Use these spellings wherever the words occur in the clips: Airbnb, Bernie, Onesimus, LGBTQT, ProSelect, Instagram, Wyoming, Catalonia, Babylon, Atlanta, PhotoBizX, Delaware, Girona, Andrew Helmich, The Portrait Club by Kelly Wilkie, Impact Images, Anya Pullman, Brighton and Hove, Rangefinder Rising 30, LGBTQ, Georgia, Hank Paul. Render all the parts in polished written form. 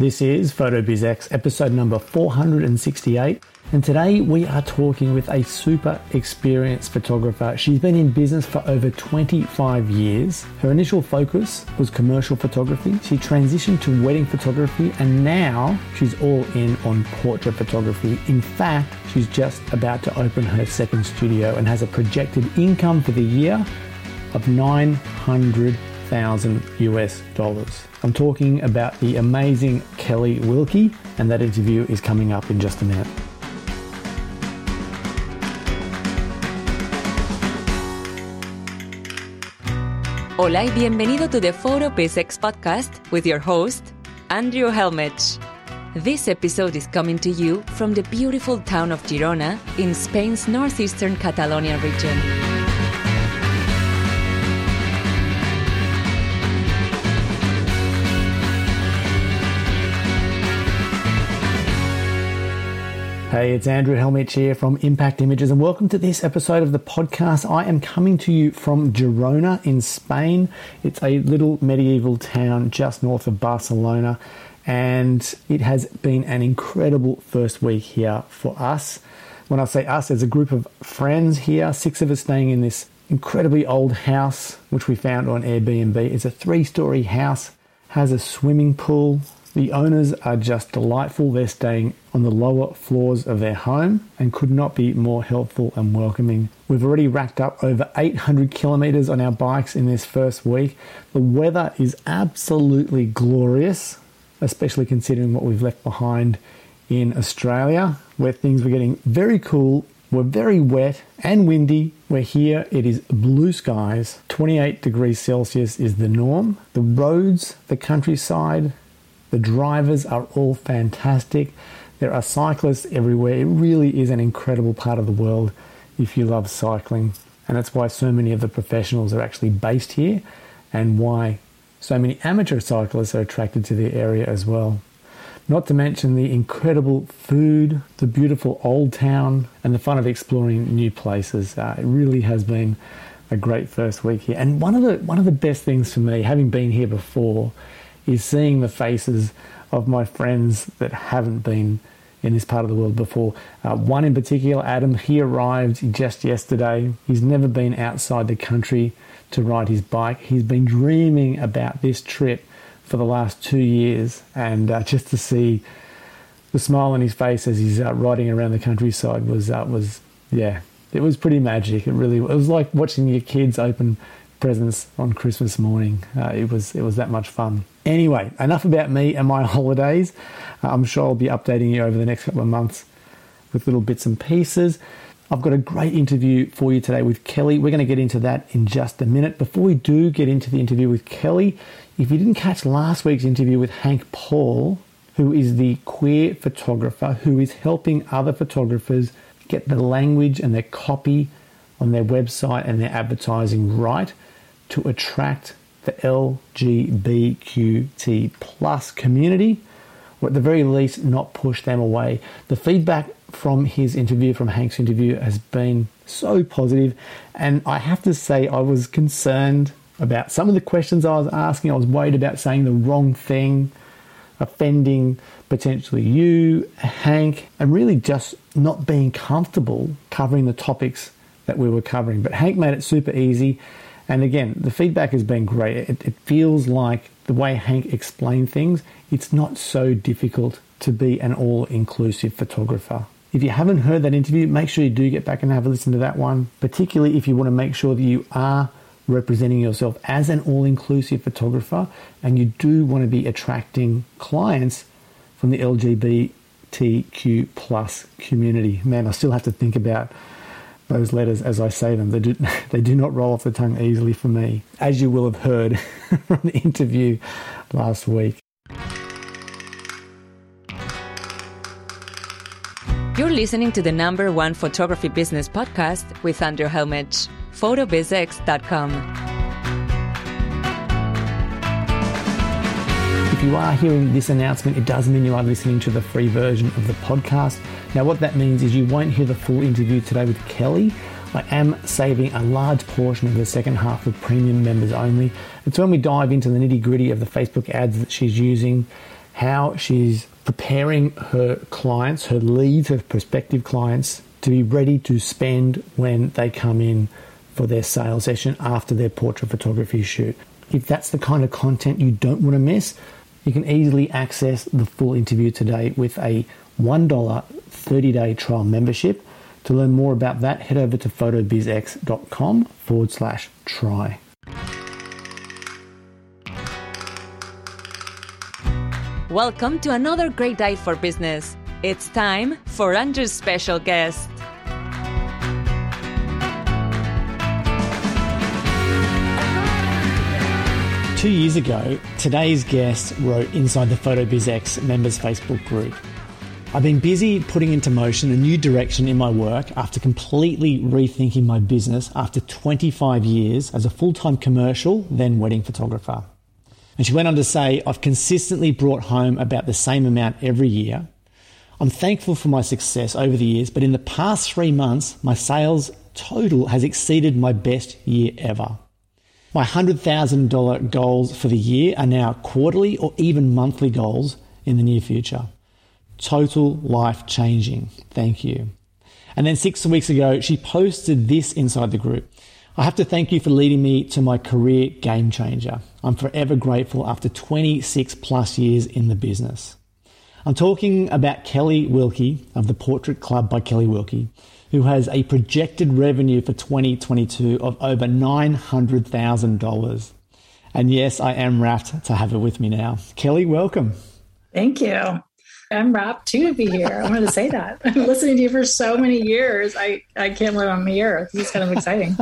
This is PhotoBizX episode number 468, and today we are talking with a super experienced photographer. She's been in business for over 25 years. Her initial focus was commercial photography. She transitioned to wedding photography, and now she's all in on portrait photography. In fact, she's just about to open her second studio and has a projected income for the year of $900,000 US. I'm talking about the amazing Kelly Wilkie, and that interview is coming up in just a minute. Hola y bienvenido to the PhotoBizX podcast with your host, Andrew Helmich. This episode is coming to you from the beautiful town of Girona in Spain's northeastern Catalonia region. Hey, it's Andrew Helmich here from Impact Images, and welcome to this episode of the podcast. I am coming to you from Girona in Spain. It's a little medieval town just north of Barcelona, and it has been an incredible first week here for us. When I say us, there's a group of friends here, six of us staying in this incredibly old house, which we found on Airbnb. It's a three-story house, has a swimming pool. The owners are just delightful. They're staying on the lower floors of their home and could not be more helpful and welcoming. We've already racked up over 800 kilometers on our bikes in this first week. The weather is absolutely glorious, especially considering what we've left behind in Australia, where things were getting very cool, were very wet and windy. We're here, it is blue skies. 28 degrees Celsius is the norm. The roads, the countryside, the drivers are all fantastic. There are cyclists everywhere. It really is an incredible part of the world if you love cycling. And that's why so many of the professionals are actually based here, and why so many amateur cyclists are attracted to the area as well. Not to mention the incredible food, the beautiful old town, and the fun of exploring new places. It really has been a great first week here. And one of the best things for me, having been here before, is seeing the faces of my friends that haven't been in this part of the world before. One in particular, Adam, he arrived just yesterday. He's never been outside the country to ride his bike. He's been dreaming about this trip for the last 2 years, and just to see the smile on his face as he's riding around the countryside was pretty magic. It was like watching your kids open presents on Christmas morning. It was that much fun. Anyway, enough about me and my holidays. I'm sure I'll be updating you over the next couple of months with little bits and pieces. I've got a great interview for you today with Kelly. We're going to get into that in just a minute. Before we do get into the interview with Kelly, if you didn't catch last week's interview with Hank Paul, who is the queer photographer who is helping other photographers get the language and their copy on their website and their advertising right to attract the LGBTQT plus community, or at the very least not push them away. The feedback from Hank's interview has been so positive, and I have to say I was concerned about some of the questions I was asking. I was worried about saying the wrong thing, offending potentially you, Hank, and really just not being comfortable covering the topics that we were covering. But Hank made it super easy. And again, the feedback has been great. It feels like the way Hank explained things, it's not so difficult to be an all-inclusive photographer. If you haven't heard that interview, make sure you do get back and have a listen to that one, particularly if you want to make sure that you are representing yourself as an all-inclusive photographer, and you do want to be attracting clients from the LGBTQ plus community. Man, I still have to think about those letters as I say them. They do not roll off the tongue easily for me, as you will have heard from the interview last week. You're listening to the number one photography business podcast with Andrew Helmich, photobizx.com. If you are hearing this announcement, it does mean you are listening to the free version of the podcast. Now, what that means is you won't hear the full interview today with Kelly. I am saving a large portion of the second half for premium members only. It's when we dive into the nitty-gritty of the Facebook ads that she's using, how she's preparing her clients, her leads, her prospective clients, to be ready to spend when they come in for their sales session after their portrait photography shoot. If that's the kind of content you don't want to miss, you can easily access the full interview today with a $1 30-day trial membership. To learn more about that, head over to photobizx.com/try. Welcome to another great day for business. It's time for Andrew's special guest. Two years ago, today's guest wrote inside the PhotoBizX members Facebook group. I've been busy putting into motion a new direction in my work after completely rethinking my business after 25 years as a full-time commercial, then wedding photographer. And she went on to say, I've consistently brought home about the same amount every year. I'm thankful for my success over the years, but in the past 3 months, my sales total has exceeded my best year ever. My $100,000 goals for the year are now quarterly or even monthly goals in the near future. Total life-changing. Thank you. And then 6 weeks ago, she posted this inside the group. I have to thank you for leading me to my career game changer. I'm forever grateful after 26 plus years in the business. I'm talking about Kelly Wilkie of The Portrait Club by Kelly Wilkie, who has a projected revenue for 2022 of over $900,000. And yes, I am rapt to have it with me now. Kelly, welcome. Thank you. I'm rapt too to be here. I wanted to say that. I've been listening to you for so many years. I can't believe I'm here. This is kind of exciting.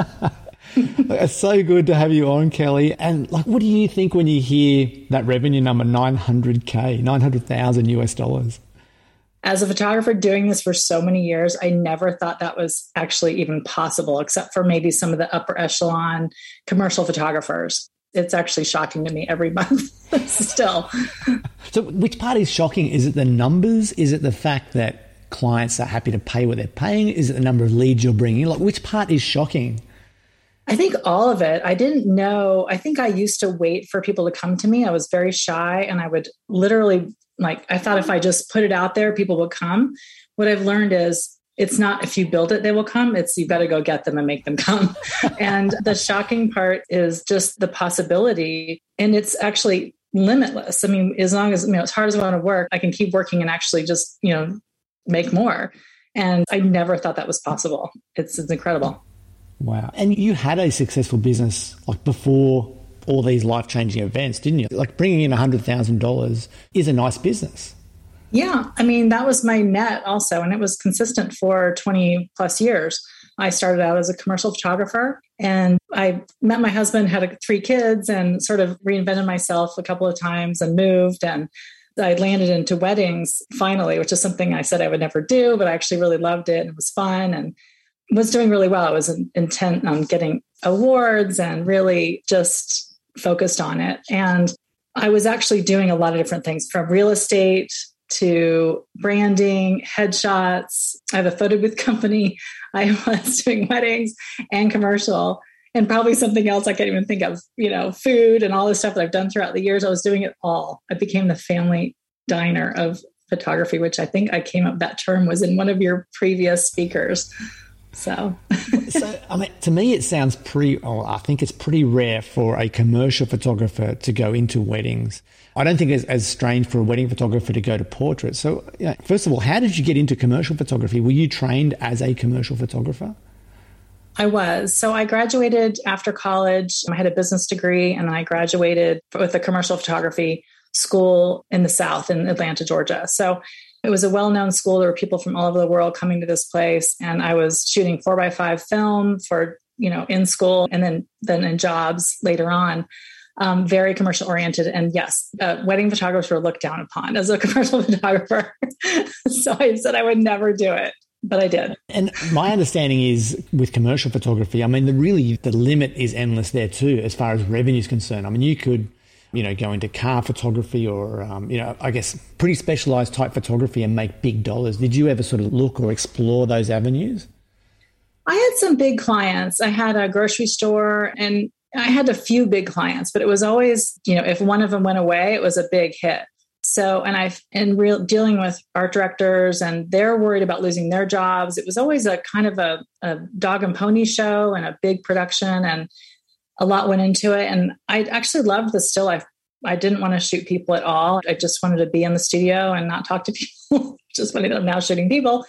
It's so good to have you on, Kelly. And what do you think when you hear that revenue number, $900,000? As a photographer doing this for so many years, I never thought that was actually even possible, except for maybe some of the upper echelon commercial photographers. It's actually shocking to me every month still. So which part is shocking? Is it the numbers? Is it the fact that clients are happy to pay what they're paying? Is it the number of leads you're bringing? Which part is shocking? I think all of it. I didn't know. I think I used to wait for people to come to me. I was very shy and I would literally I thought if I just put it out there, people will come. What I've learned is it's not if you build it, they will come. It's you better go get them and make them come. And the shocking part is just the possibility. And it's actually limitless. I mean, as long as, as hard as I want to work, I can keep working and actually just, make more. And I never thought that was possible. It's incredible. Wow. And you had a successful business before all these life-changing events, didn't you? Bringing in $100,000 is a nice business. Yeah. I mean, that was my net also. And it was consistent for 20 plus years. I started out as a commercial photographer and I met my husband, had 3 kids and sort of reinvented myself a couple of times and moved. And I landed into weddings finally, which is something I said I would never do, but I actually really loved it. It was fun and was doing really well. I was intent on getting awards and really just focused on it. And I was actually doing a lot of different things from real estate to branding, headshots. I have a photo booth company. I was doing weddings and commercial and probably something else I can't even think of, food and all this stuff that I've done throughout the years. I was doing it all. I became the family diner of photography, which I think I came up, that term was in one of your previous speakers. So I mean, to me, it sounds I think it's pretty rare for a commercial photographer to go into weddings. I don't think it's as strange for a wedding photographer to go to portraits. So first of all, how did you get into commercial photography? Were you trained as a commercial photographer? I was. So I graduated after college. I had a business degree and I graduated with a commercial photography school in the South in Atlanta, Georgia. So it was a well-known school. There were people from all over the world coming to this place. And I was shooting 4x5 film for, in school and then in jobs later on, very commercial oriented. And yes, wedding photographers were looked down upon as a commercial photographer. So I said I would never do it, but I did. And my understanding is with commercial photography, I mean, the limit is endless there too, as far as revenue is concerned. I mean, you could go into car photography or, I guess pretty specialized type photography and make big dollars. Did you ever sort of look or explore those avenues? I had some big clients. I had a grocery store and I had a few big clients, but it was always, if one of them went away, it was a big hit. So, and I've in real dealing with art directors, and they're worried about losing their jobs. It was always a kind of a dog and pony show and a big production, and a lot went into it. And I actually loved the still life. I didn't want to shoot people at all. I just wanted to be in the studio and not talk to people. Just funny that I'm now shooting people.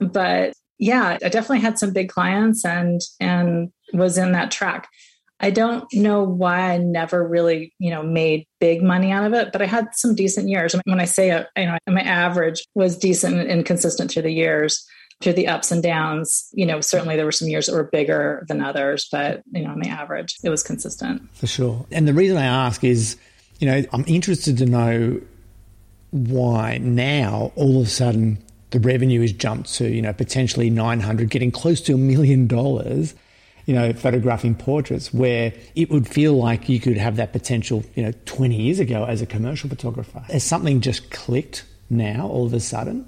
But yeah, I definitely had some big clients and was in that track. I don't know why I never really, made big money out of it, but I had some decent years. When I say, my average was decent and consistent through the years, through the ups and downs. Certainly there were some years that were bigger than others, but on the average, it was consistent. For sure. And the reason I ask is, I'm interested to know why now all of a sudden the revenue has jumped to, potentially 900, getting close to $1 million. Photographing portraits, where it would feel like you could have that potential, 20 years ago as a commercial photographer. Has something just clicked now all of a sudden?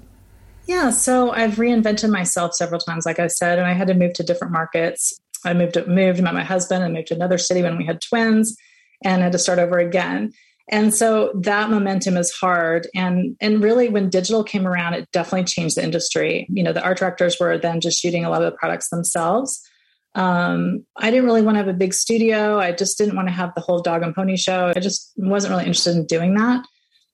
Yeah. So I've reinvented myself several times, like I said, and I had to move to different markets. I moved, met my husband, and moved to another city when we had twins, and had to start over again. And so that momentum is hard. And really when digital came around, it definitely changed the industry. The art directors were then just shooting a lot of the products themselves. I didn't really want to have a big studio. I just didn't want to have the whole dog and pony show. I just wasn't really interested in doing that.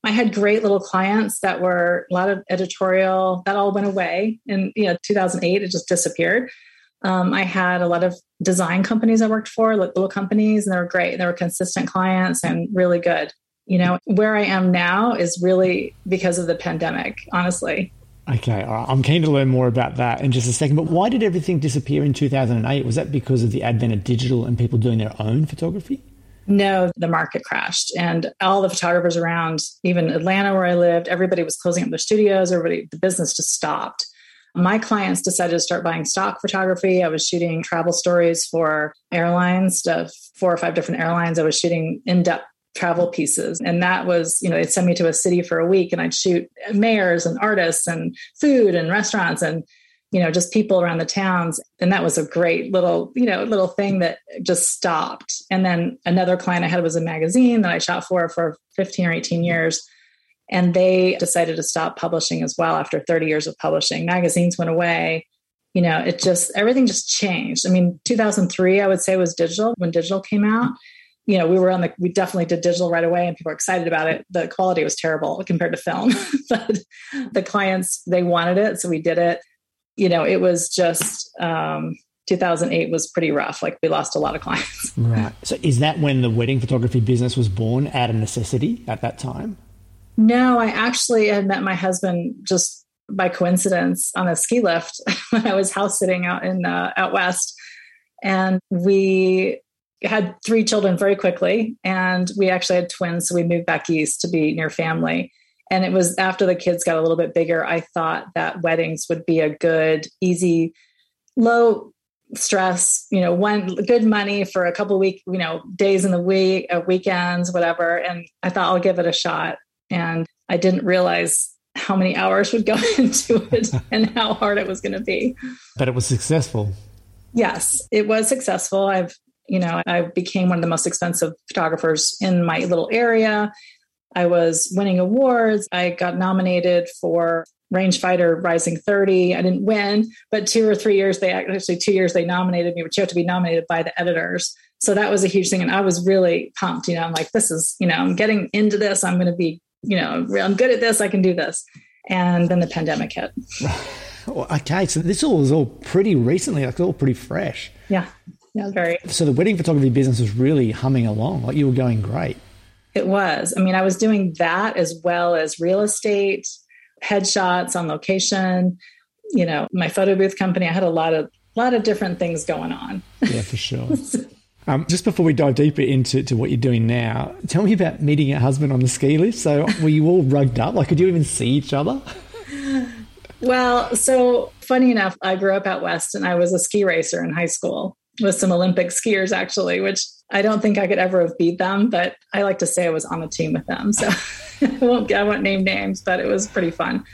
I had great little clients that were a lot of editorial. That all went away in 2008. It just disappeared. I had a lot of design companies I worked for, little companies, and they were great. They were consistent clients and really good. Where I am now is really because of the pandemic, honestly. Okay, all right. I'm keen to learn more about that in just a second. But why did everything disappear in 2008? Was that because of the advent of digital and people doing their own photography? No, the market crashed. And all the photographers around, even Atlanta where I lived, everybody was closing up their studios. The business just stopped. My clients decided to start buying stock photography. I was shooting travel stories for airlines, 4 or 5 different airlines. I was shooting in-depth travel pieces. And that was, they'd send me to a city for a week and I'd shoot mayors and artists and food and restaurants and, just people around the towns. And that was a great little thing that just stopped. And then another client I had was a magazine that I shot for 15 or 18 years. And they decided to stop publishing as well after 30 years of publishing. Magazines went away. Everything just changed. 2003, I would say, was digital, when digital came out. We definitely did digital right away and people were excited about it. The quality was terrible compared to film, but the clients, they wanted it. So we did it. It was just, 2008 was pretty rough. Like we lost a lot of clients. Right. So is that when the wedding photography business was born out of necessity at that time? No, I actually had met my husband just by coincidence on a ski lift when I was house sitting out West, and we had 3 children very quickly. And we actually had twins. So we moved back east to be near family. And it was after the kids got a little bit bigger, I thought that weddings would be a good, easy, low stress, one good money for a couple of weeks, days in the week, weekends, whatever. And I thought I'll give it a shot. And I didn't realize how many hours would go into it and how hard it was going to be. But it was successful. Yes, it was successful. I became one of the most expensive photographers in my little area. I was winning awards. I got nominated for Rangefinder Rising 30. I didn't win, but 2 or 3 years, 2 years they nominated me, but you have to be nominated by the editors. So that was a huge thing. And I was really pumped. I'm like, this is, I'm getting into this. I'm going to be, I'm good at this. I can do this. And then the pandemic hit. Okay. So this all was all pretty recently, like all pretty fresh. Yeah. Yeah, very. So the wedding photography business was really humming along, like you were going great. It was. I was doing that as well as real estate, headshots on location, my photo booth company. I had a lot of different things going on. Yeah, for sure. Just before we dive deeper into what you're doing now, tell me about meeting your husband on the ski lift. So were you all rugged up? Like, could you even see each other? Well, so funny enough, I grew up out West and I was a ski racer in high school, with some Olympic skiers actually, which I don't think I could ever have beat them, but I like to say I was on the team with them. So I won't name names, but it was pretty fun.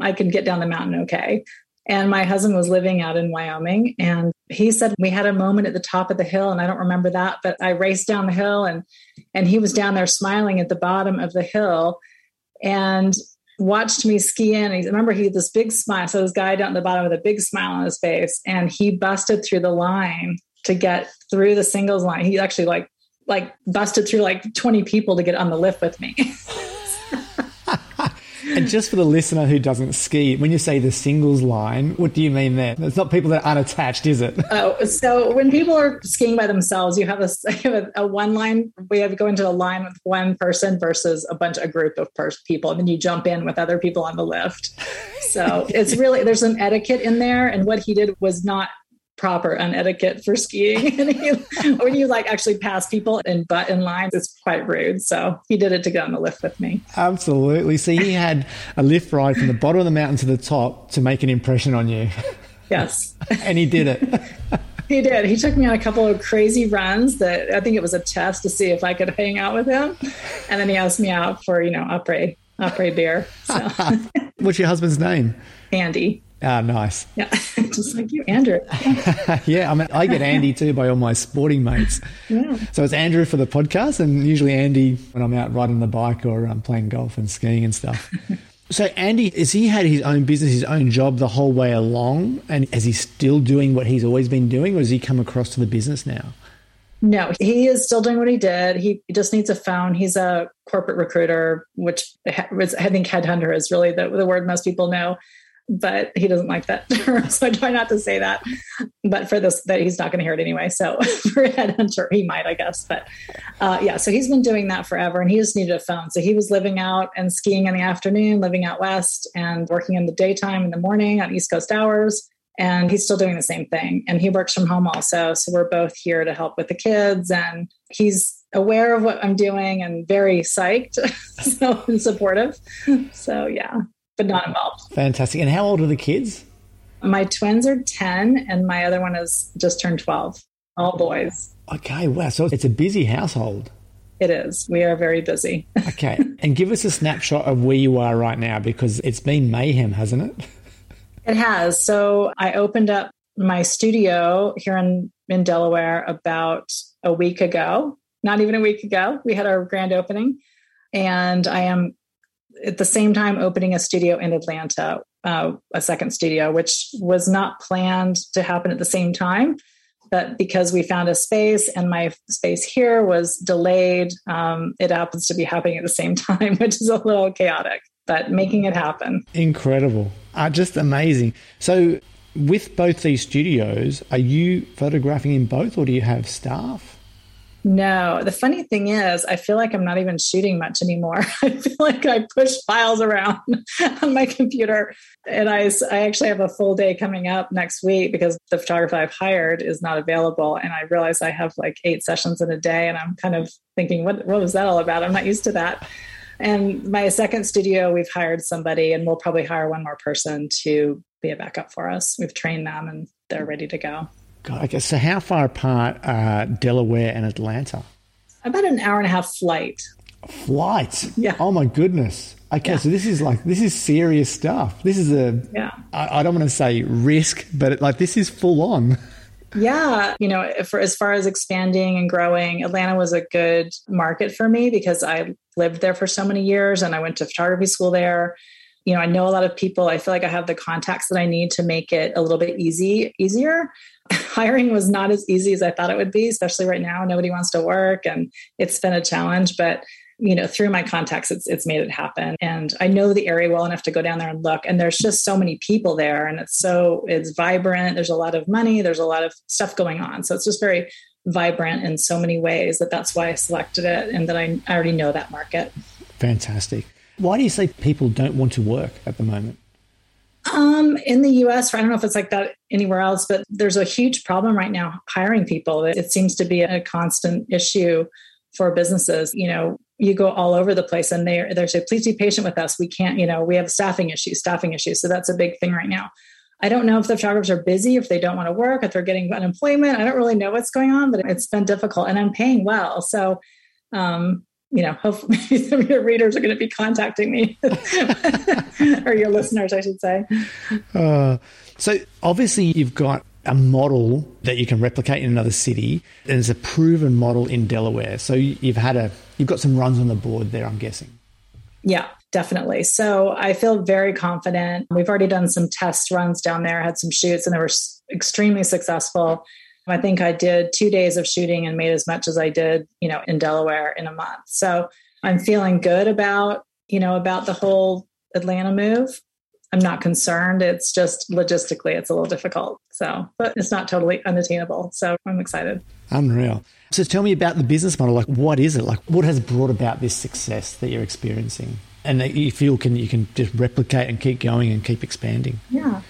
I could get down the mountain okay. And my husband was living out in Wyoming, and he said we had a moment at the top of the hill, and I don't remember that, but I raced down the hill and he was down there smiling at the bottom of the hill. and watched me ski in. And I remember he had this big smile. So this guy down at the bottom with a big smile on his face, and he busted through the line to get through the singles line. He actually like busted through like 20 people to get on the lift with me. And just for the listener who doesn't ski, when you say the singles line, what do you mean there? It's not people that are unattached, is it? Oh, so when people are skiing by themselves, you have a one line. We have to go into a line with one person versus a group of people. And then you jump in with other people on the lift. So it's really, there's an etiquette in there. And what he did was not proper on etiquette for skiing. And when you like actually pass people and butt in lines, it's quite rude. So he did it to get on the lift with me. Absolutely. So he had a lift ride from the bottom of the mountain to the top to make an impression on you. Yes. And he did it. He did. He took me on a couple of crazy runs that I think it was a test to see if I could hang out with him. And then he asked me out for, après beer. So. What's your husband's name? Andy. Ah, nice. Yeah, just like you, Andrew. Yeah, I mean, I get Andy too by all my sporting mates. Yeah. So it's Andrew for the podcast and usually Andy when I'm out riding the bike or playing golf and skiing and stuff. So Andy, has he had his own business, his own job the whole way along? And is he still doing what he's always been doing, or has he come across to the business now? No, he is still doing what he did. He just needs a phone. He's a corporate recruiter, which was, I think headhunter is really the word most people know. But he doesn't like that term, so I try not to say that. But for this, that he's not going to hear it anyway. So for headhunter, he might, I guess. But yeah, so he's been doing that forever, and he just needed a phone. So he was living out and skiing in the afternoon, living out west, and working in the daytime in the morning on East Coast hours. And he's still doing the same thing. And he works from home also. So we're both here to help with the kids. And he's aware of what I'm doing and very psyched so, and supportive. So yeah. But not involved. Fantastic. And how old are the kids? My twins are 10 and my other one has just turned 12. All boys. Okay. Wow. So it's a busy household. It is. We are very busy. Okay. And give us a snapshot of where you are right now, because it's been mayhem, hasn't it? It has. So I opened up my studio here in Delaware about a week ago. Not even a week ago. We had our grand opening, and I am at the same time opening a studio in Atlanta, a second studio, which was not planned to happen at the same time, but because we found a space and my space here was delayed, it happens to be happening at the same time, which is a little chaotic, but making it happen. Incredible. Just amazing. So with both these studios, are you photographing in both, or do you have staff? No. The funny thing is, I feel like I'm not even shooting much anymore. I feel like I push files around on my computer. And I actually have a full day coming up next week because the photographer I've hired is not available. And I realize I have like 8 sessions in a day, and I'm kind of thinking, what was that all about? I'm not used to that. And my second studio, we've hired somebody, and we'll probably hire one more person to be a backup for us. We've trained them and they're ready to go. God, okay. So how far apart are Delaware and Atlanta? About an hour and a half flight. Flight? Yeah. Oh, my goodness. Okay, yeah. So this is serious stuff. This is I don't want to say risk, but this is full on. Yeah. For as far as expanding and growing, Atlanta was a good market for me because I lived there for so many years and I went to photography school there. I know a lot of people. I feel like I have the contacts that I need to make it a little bit easier. Hiring was not as easy as I thought it would be, especially right now. Nobody wants to work and it's been a challenge, but through my contacts, it's made it happen. And I know the area well enough to go down there and look, and there's just so many people there, and it's vibrant. There's a lot of money. There's a lot of stuff going on. So it's just very vibrant in so many ways that's why I selected it, and that I already know that market. Fantastic. Why do you say people don't want to work at the moment? In the U.S., I don't know if it's like that anywhere else, but there's a huge problem right now hiring people. It seems to be a constant issue for businesses. You go all over the place and they're saying, please be patient with us. We can't, we have staffing issues. So that's a big thing right now. I don't know if the photographers are busy, if they don't want to work, if they're getting unemployment. I don't really know what's going on, but it's been difficult, and I'm paying well. So, hopefully some of your readers are going to be contacting me or your listeners, I should say. So obviously you've got a model that you can replicate in another city, and it's a proven model in Delaware. So you've got some runs on the board there, I'm guessing. Yeah. Definitely. So I feel very confident. We've already done some test runs down there, had some shoots, and they were extremely successful. I think I did 2 days of shooting and made as much as I did, in Delaware in a month. So I'm feeling good about the whole Atlanta move. I'm not concerned. It's just logistically, it's a little difficult. So, but it's not totally unattainable. So I'm excited. Unreal. So tell me about the business model. What is it? What has brought about this success that you're experiencing? And that you feel you can just replicate and keep going and keep expanding. Yeah.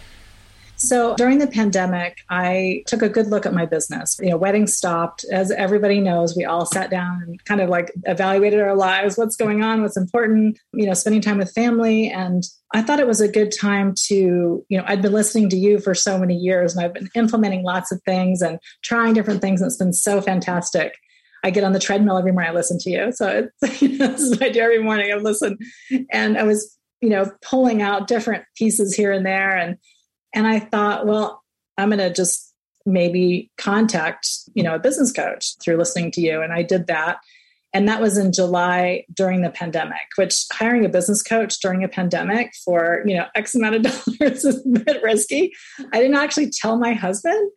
So during the pandemic, I took a good look at my business. Weddings stopped. As everybody knows, we all sat down and kind of evaluated our lives, what's going on, what's important, spending time with family. And I thought it was a good time to, I'd been listening to you for so many years and I've been implementing lots of things and trying different things. And it's been so fantastic. I get on the treadmill every morning, I listen to you. So it's, this is what I do every morning. I listen. And I was, pulling out different pieces here and there. And I thought, well, I'm going to just maybe contact, a business coach through listening to you. And I did that. And that was in July during the pandemic, which hiring a business coach during a pandemic for, X amount of dollars is a bit risky. I didn't actually tell my husband.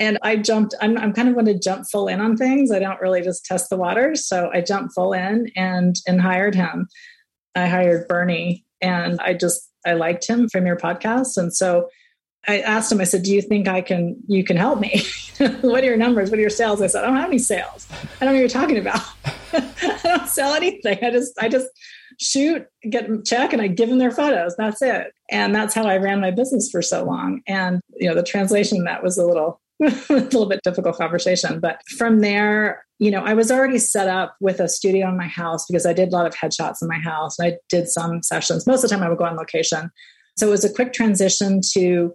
And I jumped, I'm kind of going to jump full in on things. I don't really just test the waters. So I jumped full in and hired him. I hired Bernie and I liked him from your podcast. And so I asked him, I said, do you think you can help me? What are your numbers? What are your sales? I said, I don't have any sales. I don't know what you're talking about. I don't sell anything. I just shoot, get them check, and I give them their photos. That's it. And that's how I ran my business for so long. And, the translation, that was a little bit difficult conversation. But from there, I was already set up with a studio in my house because I did a lot of headshots in my house. I did some sessions. Most of the time I would go on location. So it was a quick transition to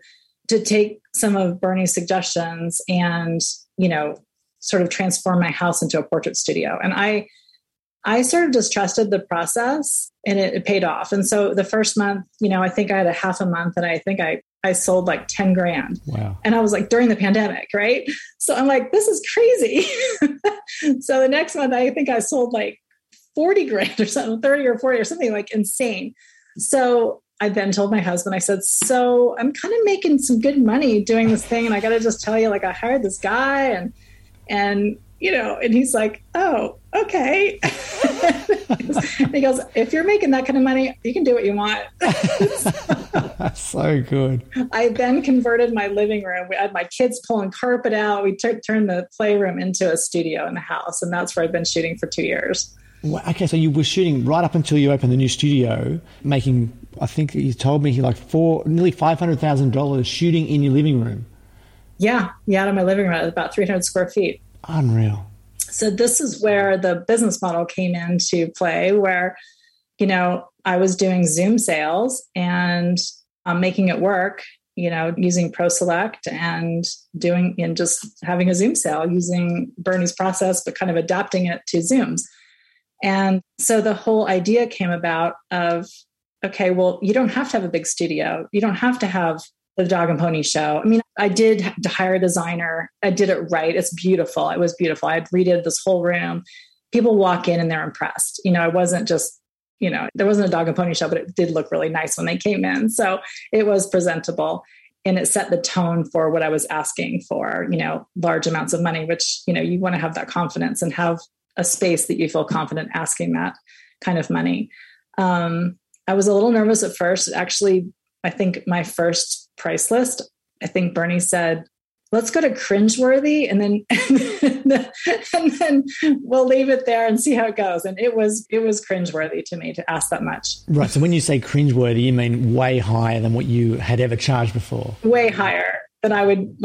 take some of Bernie's suggestions and, sort of transform my house into a portrait studio. And I sort of distrusted the process and it paid off. And so the first month, I think I had a half a month and I think I sold like 10 grand. Wow. And I was like, during the pandemic, right? So I'm like, this is crazy. So the next month, I think I sold like 40 grand or something, 30 or 40 or something like insane. So I then told my husband, I said, so I'm kind of making some good money doing this thing. And I got to just tell you, I hired this guy and he's like, oh, okay. He goes, if you're making that kind of money, you can do what you want. So good. I then converted my living room. We had my kids pulling carpet out. We turned the playroom into a studio in the house. And that's where I've been shooting for 2 years. Well, okay. So you were shooting right up until you opened the new studio, making, I think you told me nearly $500,000 shooting in your living room. Yeah. Yeah. Out of my living room, about 300 square feet. Unreal. So this is where the business model came into play, where, I was doing Zoom sales and making it work, using ProSelect and just having a Zoom sale using Bernie's process, but kind of adapting it to Zooms. And so the whole idea came about of, okay, well, you don't have to have a big studio. You don't have to have the dog and pony show. I mean, I did hire a designer. I did it right. It's beautiful. It was beautiful. I redid this whole room. People walk in and they're impressed. I wasn't just, there wasn't a dog and pony show, but it did look really nice when they came in. So it was presentable and it set the tone for what I was asking for, large amounts of money, which, you want to have that confidence and have a space that you feel confident asking that kind of money. I was a little nervous at first. Actually, I think my first price list, I think Bernie said, let's go to cringeworthy and then we'll leave it there and see how it goes. And it was cringeworthy to me to ask that much. Right. So when you say cringeworthy, you mean way higher than what you had ever charged before? Way higher than I would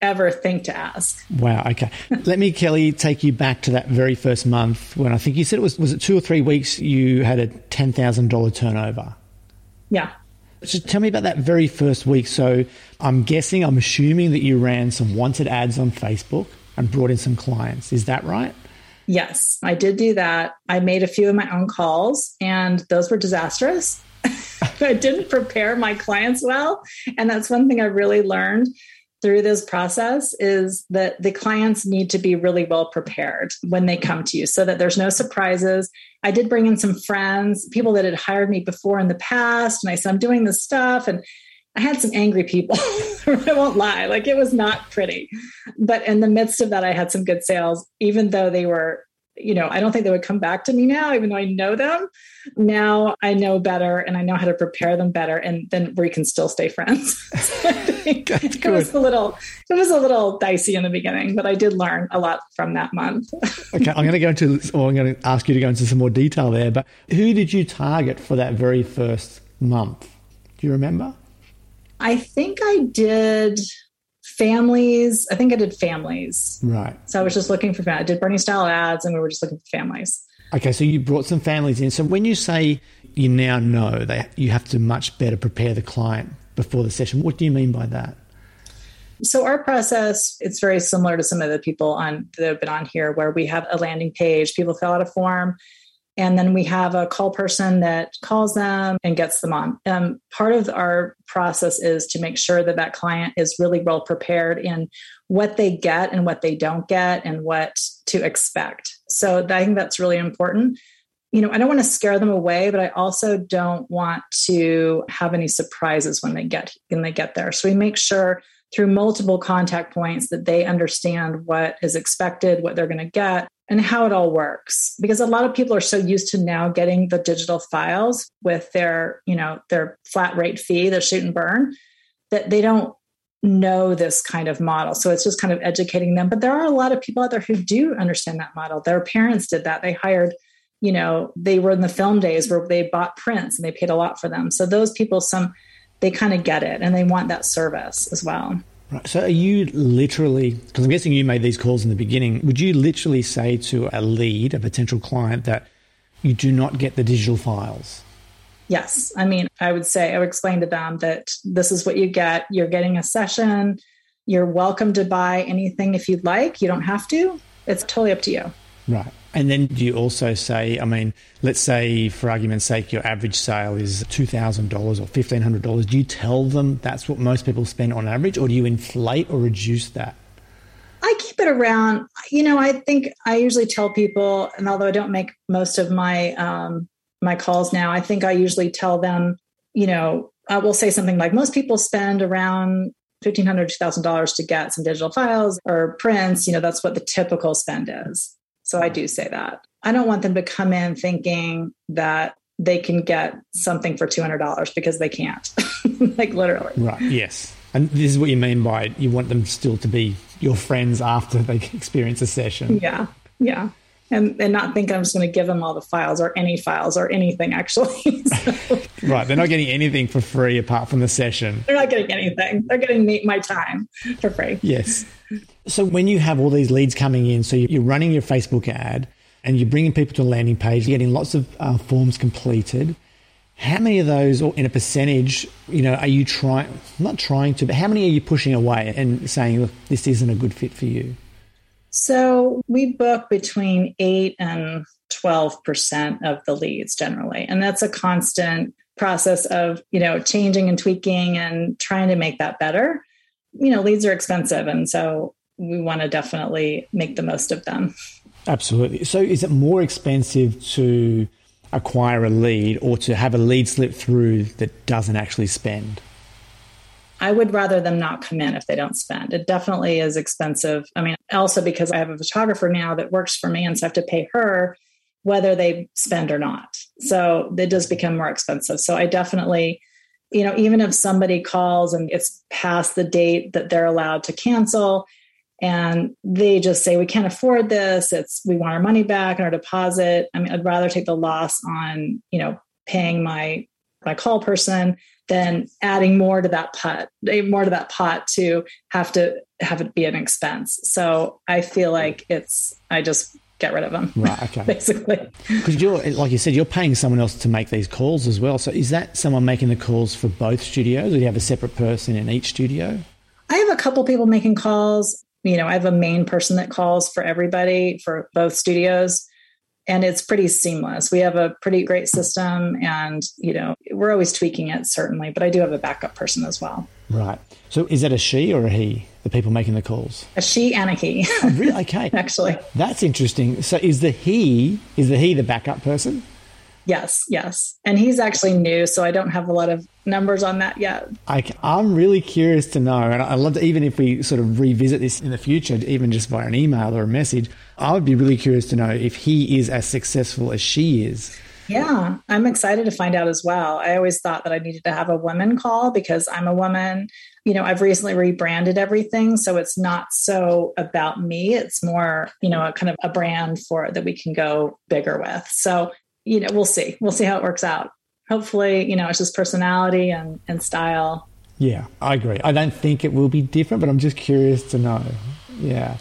ever think to ask. Wow. Okay. Let me, Kelly, take you back to that very first month when I think you said it was it 2 or 3 weeks you had a $10,000 turnover? Yeah. So tell me about that very first week. So I'm assuming that you ran some wanted ads on Facebook and brought in some clients. Is that right? Yes, I did do that. I made a few of my own calls and those were disastrous. I didn't prepare my clients well. And that's one thing I really learned through this process is that the clients need to be really well prepared when they come to you so that there's no surprises. I did bring in some friends, people that had hired me before in the past. And I said, I'm doing this stuff. And I had some angry people. I won't lie. Like, it was not pretty. But in the midst of that, I had some good sales, even though they were, you know, I don't think they would come back to me now, even though I know them. Now I know better and I know how to prepare them better. And then we can still stay friends. So it was a little dicey in the beginning, but I did learn a lot from that month. Okay. I'm going to ask you to go into some more detail there, but who did you target for that very first month? Do you remember? I think I did families. Right. So I was just looking for families. I did Bernie style ads and we were just looking for families. Okay. So you brought some families in. So when you say you now know that you have to much better prepare the client before the session, what do you mean by that? So our process, it's very similar to some of the people that have been on here, where we have a landing page, people fill out a form, and then we have a call person that calls them and gets them on. Part of our process is to make sure that client is really well prepared in what they get and what they don't get and what to expect. So I think that's really important. You know, I don't want to scare them away, but I also don't want to have any surprises when they get there. So we make sure through multiple contact points that they understand what is expected, what they're going to get, and how it all works. Because a lot of people are so used to now getting the digital files with their, you know, their flat rate fee, their shoot and burn, that they don't know this kind of model. So it's just kind of educating them. But there are a lot of people out there who do understand that model. Their parents did that. They hired, you know, they were in the film days where they bought prints and they paid a lot for them. So those people, they kind of get it and they want that service as well. Right. So are you literally, because I'm guessing you made these calls in the beginning, would you literally say to a lead, a potential client, that you do not get the digital files? Yes. I mean, I would explain to them that this is what you get. You're getting a session. You're welcome to buy anything if you'd like. You don't have to. It's totally up to you. Right. And then do you also say, I mean, let's say for argument's sake, your average sale is $2,000 or $1,500. Do you tell them that's what most people spend on average, or do you inflate or reduce that? I keep it around, you know, I think I usually tell people, and although I don't make most of my my calls now, I think I usually tell them, you know, I will say something like most people spend around $1,500, $2,000 to get some digital files or prints. You know, that's what the typical spend is. So I do say that. I don't want them to come in thinking that they can get something for $200 because they can't, like literally. Right. Yes. And this is what you mean by you want them still to be your friends after they experience a session. Yeah. Yeah. And not think I'm just going to give them all the files or anything, actually. Right. They're not getting anything for free apart from the session. They're not getting anything. They're getting my time for free. Yes. So when you have all these leads coming in, so you're running your Facebook ad and you're bringing people to a landing page, you're getting lots of forms completed. How many of those, or in a percentage, you know, are you but how many are you pushing away and saying, look, this isn't a good fit for you? So we book between 8 and 12% of the leads generally. And that's a constant process of, you know, changing and tweaking and trying to make that better. You know, leads are expensive. And so we want to definitely make the most of them. Absolutely. So is it more expensive to acquire a lead or to have a lead slip through that doesn't actually spend? I would rather them not come in if they don't spend. It definitely is expensive. I mean, also because I have a photographer now that works for me, and so I have to pay her whether they spend or not. So it does become more expensive. So I definitely, you know, even if somebody calls and it's past the date that they're allowed to cancel and they just say, we can't afford this, we want our money back and our deposit. I mean, I'd rather take the loss on, you know, paying my call person than adding more to that pot to have it be an expense. So I feel like I just get rid of them. Right. Okay. Basically. Because like you said, you're paying someone else to make these calls as well. So is that someone making the calls for both studios, or do you have a separate person in each studio? I have a couple people making calls. You know, I have a main person that calls for everybody for both studios. And it's pretty seamless. We have a pretty great system, and, you know, we're always tweaking it, certainly, but I do have a backup person as well. Right. So is that a she or a he, the people making the calls? A she and a he. Oh, really? Okay. Actually. That's interesting. So is the he the backup person? Yes. And he's actually new, so I don't have a lot of numbers on that yet. I'm really curious to know, and I'd love to, even if we sort of revisit this in the future, even just via an email or a message, I would be really curious to know if he is as successful as she is. Yeah, I'm excited to find out as well. I always thought that I needed to have a woman call because I'm a woman. You know, I've recently rebranded everything, so it's not so about me. It's more, you know, a kind of a brand for that we can go bigger with. So, you know, we'll see. We'll see how it works out. Hopefully, you know, it's just personality and style. Yeah, I agree. I don't think it will be different, but I'm just curious to know. Yeah.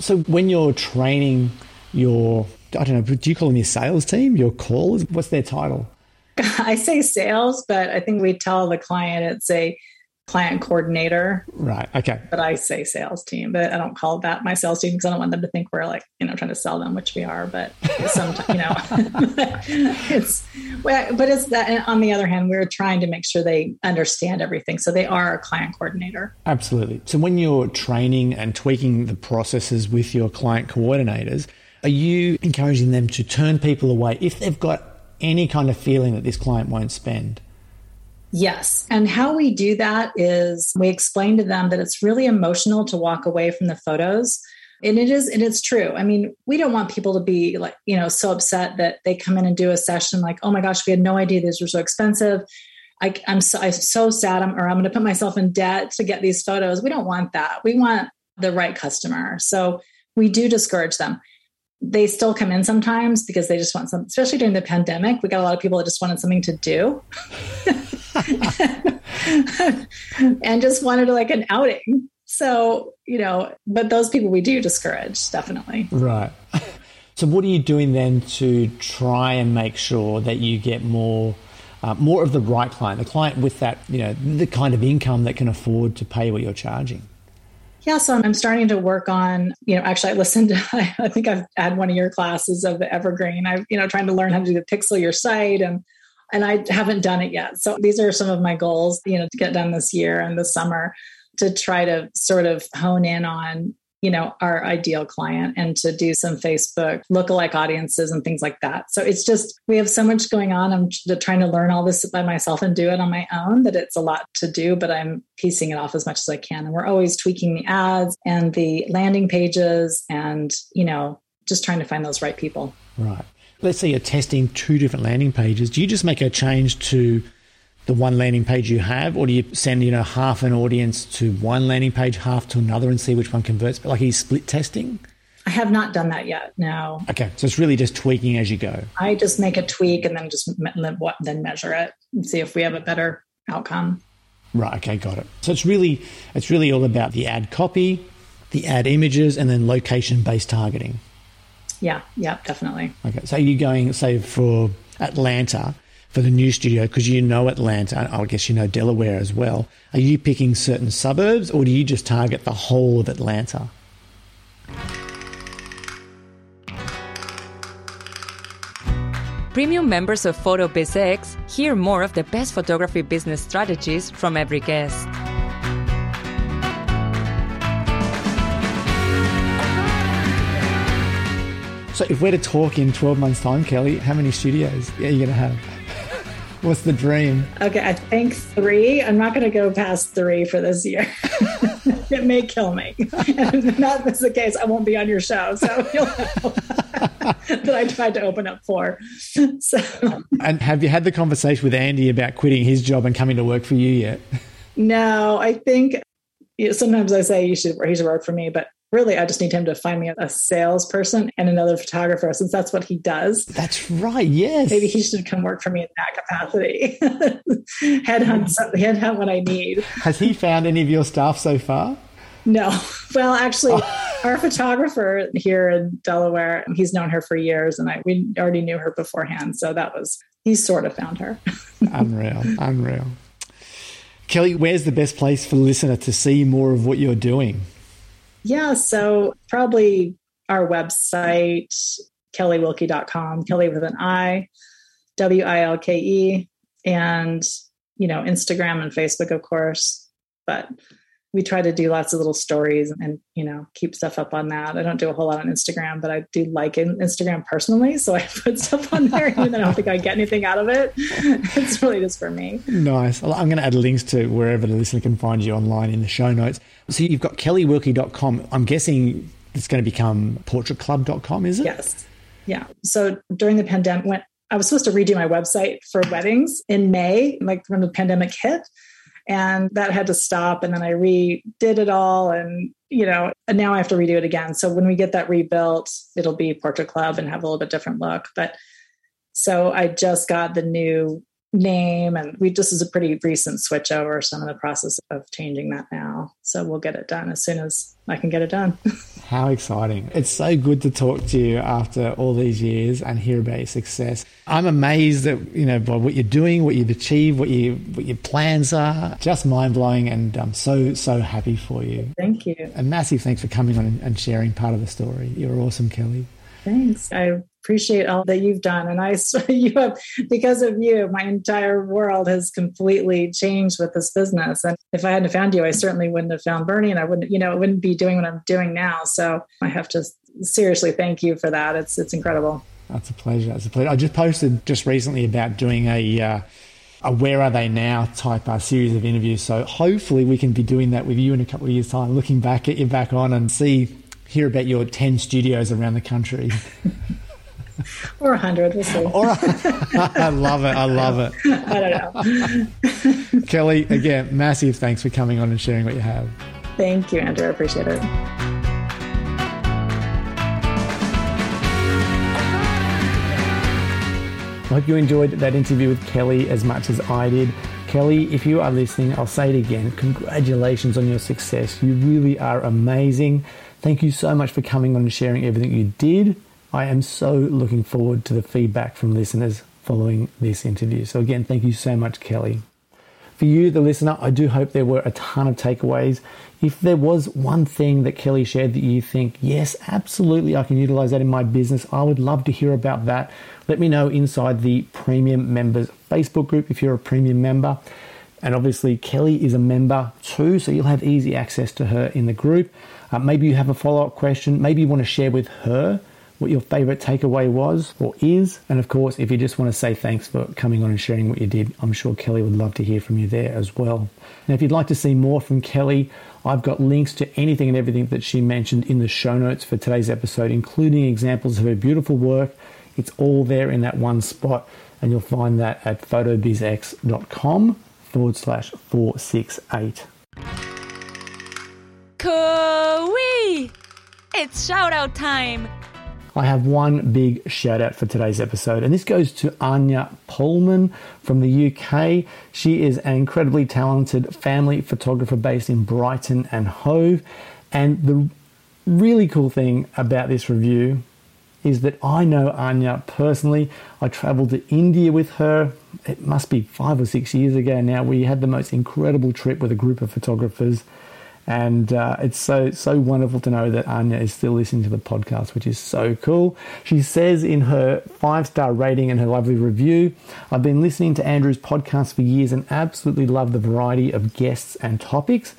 So when you're training your, I don't know, do you call them your sales team, your callers? What's their title? I say sales, but I think we tell the client it's a client coordinator. Right. Okay. But I say sales team, but I don't call that my sales team because I don't want them to think we're like, you know, trying to sell them, which we are, but sometimes, you know, it's that. And on the other hand, we're trying to make sure they understand everything. So they are a client coordinator. Absolutely. So when you're training and tweaking the processes with your client coordinators, are you encouraging them to turn people away if they've got any kind of feeling that this client won't spend? Yes. And how we do that is we explain to them that it's really emotional to walk away from the photos. And it is, and it's true. I mean, we don't want people to be like, you know, so upset that they come in and do a session like, oh my gosh, we had no idea these were so expensive. I'm so sad. I'm going to put myself in debt to get these photos. We don't want that. We want the right customer. So we do discourage them. They still come in sometimes because they just want something, especially during the pandemic. We got a lot of people that just wanted something to do and just wanted like an outing. So, you know, but those people we do discourage, definitely. Right. So what are you doing then to try and make sure that you get more of the right client, the client with that, you know, the kind of income that can afford to pay what you're charging? Yeah, so I'm starting to work on, you know, actually I think I've had one of your classes of the Evergreen. I've, you know, trying to learn how to do the pixel your site and I haven't done it yet. So these are some of my goals, you know, to get done this year and this summer to try to sort of hone in on, you know, our ideal client and to do some Facebook lookalike audiences and things like that. So it's just, we have so much going on. I'm trying to learn all this by myself and do it on my own that it's a lot to do, but I'm piecing it off as much as I can. And we're always tweaking the ads and the landing pages and, you know, just trying to find those right people. Right. Let's say you're testing 2 different landing pages. Do you just make a change to the one landing page you have, or do you send, you know, half an audience to one landing page, half to another and see which one converts? But like, are you split testing? I have not done that yet, no. Okay, so it's really just tweaking as you go. I just make a tweak and then just then measure it and see if we have a better outcome. Right, okay, got it. So it's really all about the ad copy, the ad images, and then location-based targeting. Yeah, definitely. Okay, so you're going, say, for Atlanta, for the new studio, because you know Atlanta, I guess you know Delaware as well. Are you picking certain suburbs or do you just target the whole of Atlanta? Premium members of PhotoBizX hear more of the best photography business strategies from every guest. So if we're to talk in 12 months' time, Kelly, how many studios are you going to have? What's the dream? Okay, I think 3. I'm not going to go past 3 for this year. It may kill me. And if not that's the case, I won't be on your show. So you'll know that I tried to open up 4. So. And have you had the conversation with Andy about quitting his job and coming to work for you yet? No, I think sometimes I say he should work for me, but really, I just need him to find me a salesperson and another photographer, since that's what he does. That's right. Yes. Maybe he should come work for me in that capacity. Headhunt what I need. Has he found any of your staff so far? No. Well, actually, our photographer here in Delaware, he's known her for years, and we already knew her beforehand. So he sort of found her. Unreal. Kelly, where's the best place for the listener to see more of what you're doing? Yeah, so probably our website, kellywilkie.com, Kelly with an I, Wilke, and, you know, Instagram and Facebook, of course. But we try to do lots of little stories and, you know, keep stuff up on that. I don't do a whole lot on Instagram, but I do like Instagram personally. So I put stuff on there and I don't think I get anything out of it. It's really just for me. Nice. I'm going to add links to wherever the listener can find you online in the show notes. So you've got kellywilkie.com. I'm guessing it's going to become portraitclub.com, is it? Yes. Yeah. So during the pandemic, when I was supposed to redo my website for weddings in May, like when the pandemic hit. And that had to stop. And then I redid it all. And, you know, and now I have to redo it again. So when we get that rebuilt, it'll be Portrait Club and have a little bit different look. But so I just got the new name, and this is a pretty recent switch over. So I'm in the process of changing that now. So we'll get it done as soon as I can get it done. How exciting. It's so good to talk to you after all these years and hear about your success. I'm amazed at, you know, by what you're doing, what you've achieved, what your plans are. Just mind-blowing, and I'm so happy for you. Thank you. A massive thanks for coming on and sharing part of the story. You're awesome, Kelly. Thanks. I appreciate all that you've done. And because of you, my entire world has completely changed with this business. And if I hadn't found you, I certainly wouldn't have found Bernie, and I wouldn't be doing what I'm doing now. So I have to seriously thank you for that. It's incredible. That's a pleasure. I just posted just recently about doing a Where Are They Now type series of interviews. So hopefully we can be doing that with you in a couple of years' time, looking back at you back on and hear about your 10 studios around the country. Or 100, we'll see. I love it. I don't know. Kelly, again, massive thanks for coming on and sharing what you have. Thank you, Andrew. I appreciate it. I hope you enjoyed that interview with Kelly as much as I did. Kelly, if you are listening, I'll say it again, congratulations on your success. You really are amazing. Thank you so much for coming on and sharing everything you did. I am so looking forward to the feedback from listeners following this interview. So again, thank you so much, Kelly. For you, the listener, I do hope there were a ton of takeaways. If there was one thing that Kelly shared that you think, yes, absolutely, I can utilize that in my business, I would love to hear about that. Let me know inside the Premium Members Facebook group if you're a Premium member. And obviously, Kelly is a member too, so you'll have easy access to her in the group. Maybe you have a follow-up question. Maybe you want to share with her what your favorite takeaway was or is. And of course, if you just want to say thanks for coming on and sharing what you did, I'm sure Kelly would love to hear from you there as well. And if you'd like to see more from Kelly, I've got links to anything and everything that she mentioned in the show notes for today's episode, including examples of her beautiful work. It's all there in that one spot, and you'll find that at photobizx.com/468. Cooey! It's shout out time. I have one big shout out for today's episode, and this goes to Anya Pullman from the UK. She is an incredibly talented family photographer based in Brighton and Hove. And the really cool thing about this review is that I know Anya personally. I traveled to India with her. It must be 5 or 6 years ago now. We had the most incredible trip with a group of photographers. And it's so wonderful to know that Anya is still listening to the podcast, which is so cool. She says in her 5-star rating and her lovely review, I've been listening to Andrew's podcast for years and absolutely love the variety of guests and topics.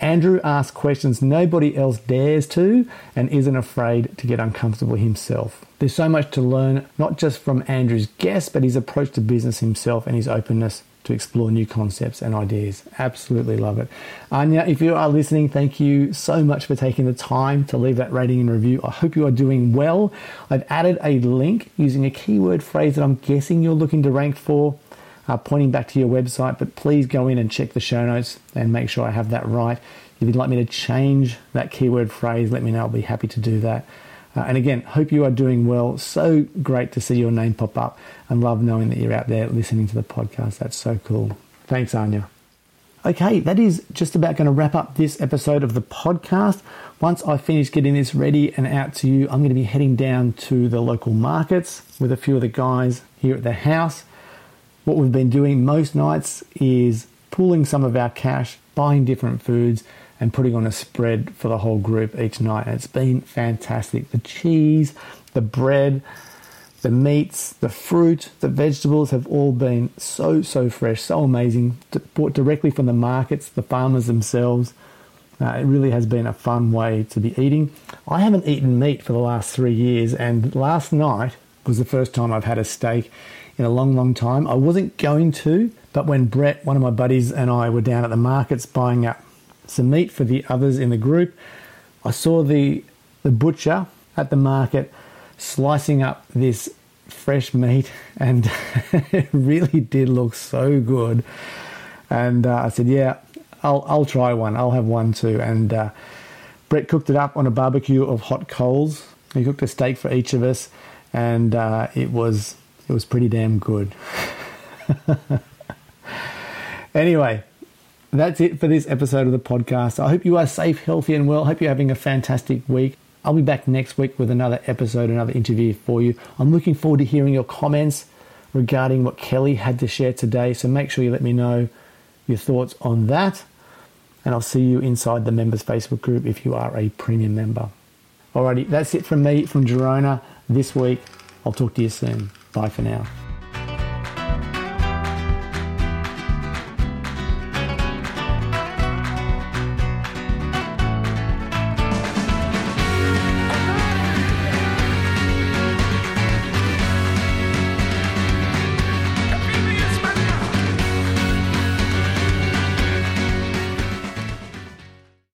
Andrew asks questions nobody else dares to and isn't afraid to get uncomfortable himself. There's so much to learn, not just from Andrew's guests, but his approach to business himself and his openness to explore new concepts and ideas. Absolutely love it. Anya, if you are listening, thank you so much for taking the time to leave that rating and review. I hope you are doing well. I've added a link using a keyword phrase that I'm guessing you're looking to rank for, pointing back to your website, but please go in and check the show notes and make sure I have that right. If you'd like me to change that keyword phrase, let me know. I'll be happy to do that. And again, hope you are doing well. So great to see your name pop up, and love knowing that you're out there listening to the podcast. That's so cool. Thanks, Anya. Okay, that is just about going to wrap up this episode of the podcast. Once I finish getting this ready and out to you, I'm going to be heading down to the local markets with a few of the guys here at the house. What we've been doing most nights is pooling some of our cash, buying different foods, and putting on a spread for the whole group each night. And it's been fantastic. The cheese, the bread, the meats, the fruit, the vegetables have all been so fresh, so amazing, bought directly from the markets, the farmers themselves. It really has been a fun way to be eating. I haven't eaten meat for the last 3 years, and last night was the first time I've had a steak in a long, long time. I wasn't going to, but when Brett, one of my buddies, and I were down at the markets buying up some meat for the others in the group, I saw the butcher at the market slicing up this fresh meat, and it really did look so good. And I said, yeah, I'll try one. I'll have one too. And Brett cooked it up on a barbecue of hot coals. He cooked a steak for each of us, and it was pretty damn good. Anyway, that's it for this episode of the podcast. I hope you are safe, healthy, and well. I hope you're having a fantastic week. I'll be back next week with another episode, another interview for you. I'm looking forward to hearing your comments regarding what Kelly had to share today, so make sure you let me know your thoughts on that, and I'll see you inside the members Facebook group if you are a premium member. Alrighty, that's it from me from Girona this week. I'll talk to you soon. Bye for now.